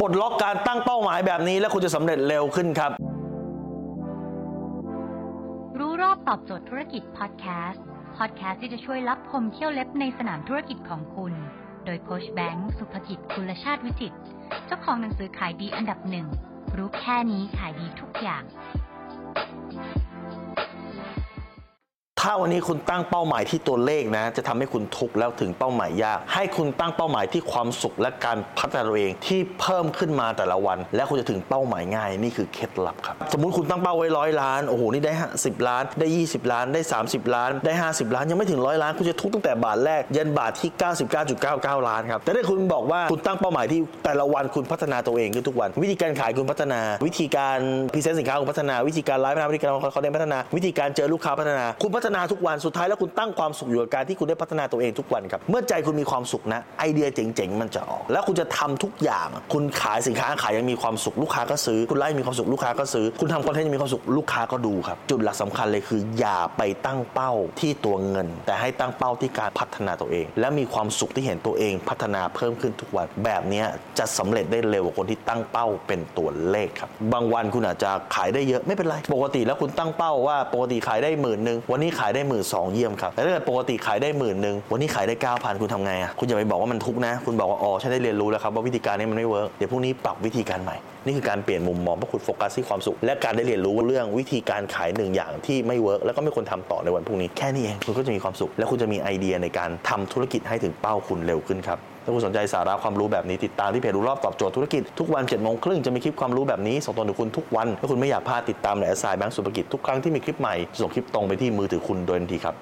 ปลดล็อกการตั้งเป้าหมายแบบนี้และคุณจะสำเร็จเร็วขึ้นครับรู้รอบตอบโจทย์ธุรกิจพอดแคสต์ที่จะช่วยรับคมเขี้ยวเล็บในสนามธุรกิจของคุณโดยโค้ชแบงค์สุภกิจกุลชาติวิจิตรเจ้าของหนังสือขายดีอันดับหนึ่งรู้แค่นี้ขายดีทุกอย่างถ้าวันนี้คุณตั้งเป้าหมายที่ตัวเลขนะจะทำให้คุณทุกข์แล้วถึงเป้าหมายยากให้คุณตั้งเป้าหมายที่ความสุขและการพัฒนาตัวเองที่เพิ่มขึ้นมาแต่ละวันและคุณจะถึงเป้าหมายง่ายนี่คือเคล็ดลับครับสมมุติคุณตั้งเป้าไว้100 ล้านโอ้โหนี่ได้10ล้านได้20ล้านได้30ล้านได้50ล้านยังไม่ถึง100 ล้านคุณจะทุกข์ตั้งแต่บาทแรกยันบาทที่ 99.99 ล้านครับแต่ถ้าคุณบอกว่าคุณตั้งเป้าหมายที่แต่ละวันคุณพัฒนาตัวเองขึ้นทุกวันวิธีการขายคุณพัฒนาวิธีการพรีเซนต์สินค้าคุณพัฒนาวิธีการไลฟ์พัฒนาวิธีการคอนเทนต์พัฒนาวิธีการเจอลูกค้าพัฒนาคุณพัฒนาทุกวันสุดท้ายแล้วคุณตั้งความสุขอยู่กับการที่คุณได้พัฒนาตัวเองทุกวันครับเมื่อใจคุณมีความสุขนะไอเดียเจ๋งๆมันจะออกแล้วคุณจะทำทุกอย่างคุณขายสินค้าขายยังมีความสุขลูกค้าก็ซื้อคุณไลฟ์มีความสุขลูกค้าก็ซื้อคุณทำคอนเทนต์ยังมีความสุขลูกค้าก็ดูครับจุดหลักสำคัญเลยคืออย่าไปตั้งเป้าที่ตัวเงินแต่ให้ตั้งเป้าที่การพัฒนาตัวเองและมีความสุขที่เห็นตัวเองพัฒนาเพิ่มขึ้นทุกวันแบบนี้จะสำเร็จได้เร็วกว่าคนที่ตั้งเป้าเป็นตัวเลขครับบางวันคุณอาจจะขายได้เยอะไม่เป็นไรปกติแล้วคุณตั้งเป้าว่าปกติขายได้ 10,000 วันนี้ขายได้ 12,000 เยี่ยมครับแต่ถ้าเกิดปกติขายได้ 10,000 วันนี้ขายได้ 9,000 คุณทำไงอ่ะคุณอย่าไปบอกว่ามันทุกข์นะคุณบอกว่าอ๋อฉันได้เรียนรู้แล้วครับว่าวิธีการนี้มันไม่เวิร์กเดี๋ยวพรุ่งนี้ปรับวิธีการใหม่นี่คือการเปลี่ยนมุมมองเพราะคุณโฟกัสที่ความสุขและการได้เรียนรู้เรื่องวิธีการขาย1อย่างที่ไม่เวิร์กแล้วก็ไม่ควรทำต่อในวันพรุ่งนี้แค่นี้เองคุณก็จะมีความสุขและคุณจะมีไอเดียในการทำธุรกิจให้ถึงเป้าคุณเร็วขึ้นครับถ้าคุณสนใจสาระความรู้แบบนี้ติดตามที่เพจรู้รอบตอบโจทย์ธุรกิจทุกวัน 7:30 น.จะมีคลิปความรู้แบบนี้ส่งตรงถึงคุณทุกวันถ้าคุณไม่อยากพลาดติดตามในแอสไซน์แบงค์สุภกิจทุกครั้งที่มีคลิปใหม่ส่งคลิปตรงไปที่มือถือคุณโดยทันทีครับ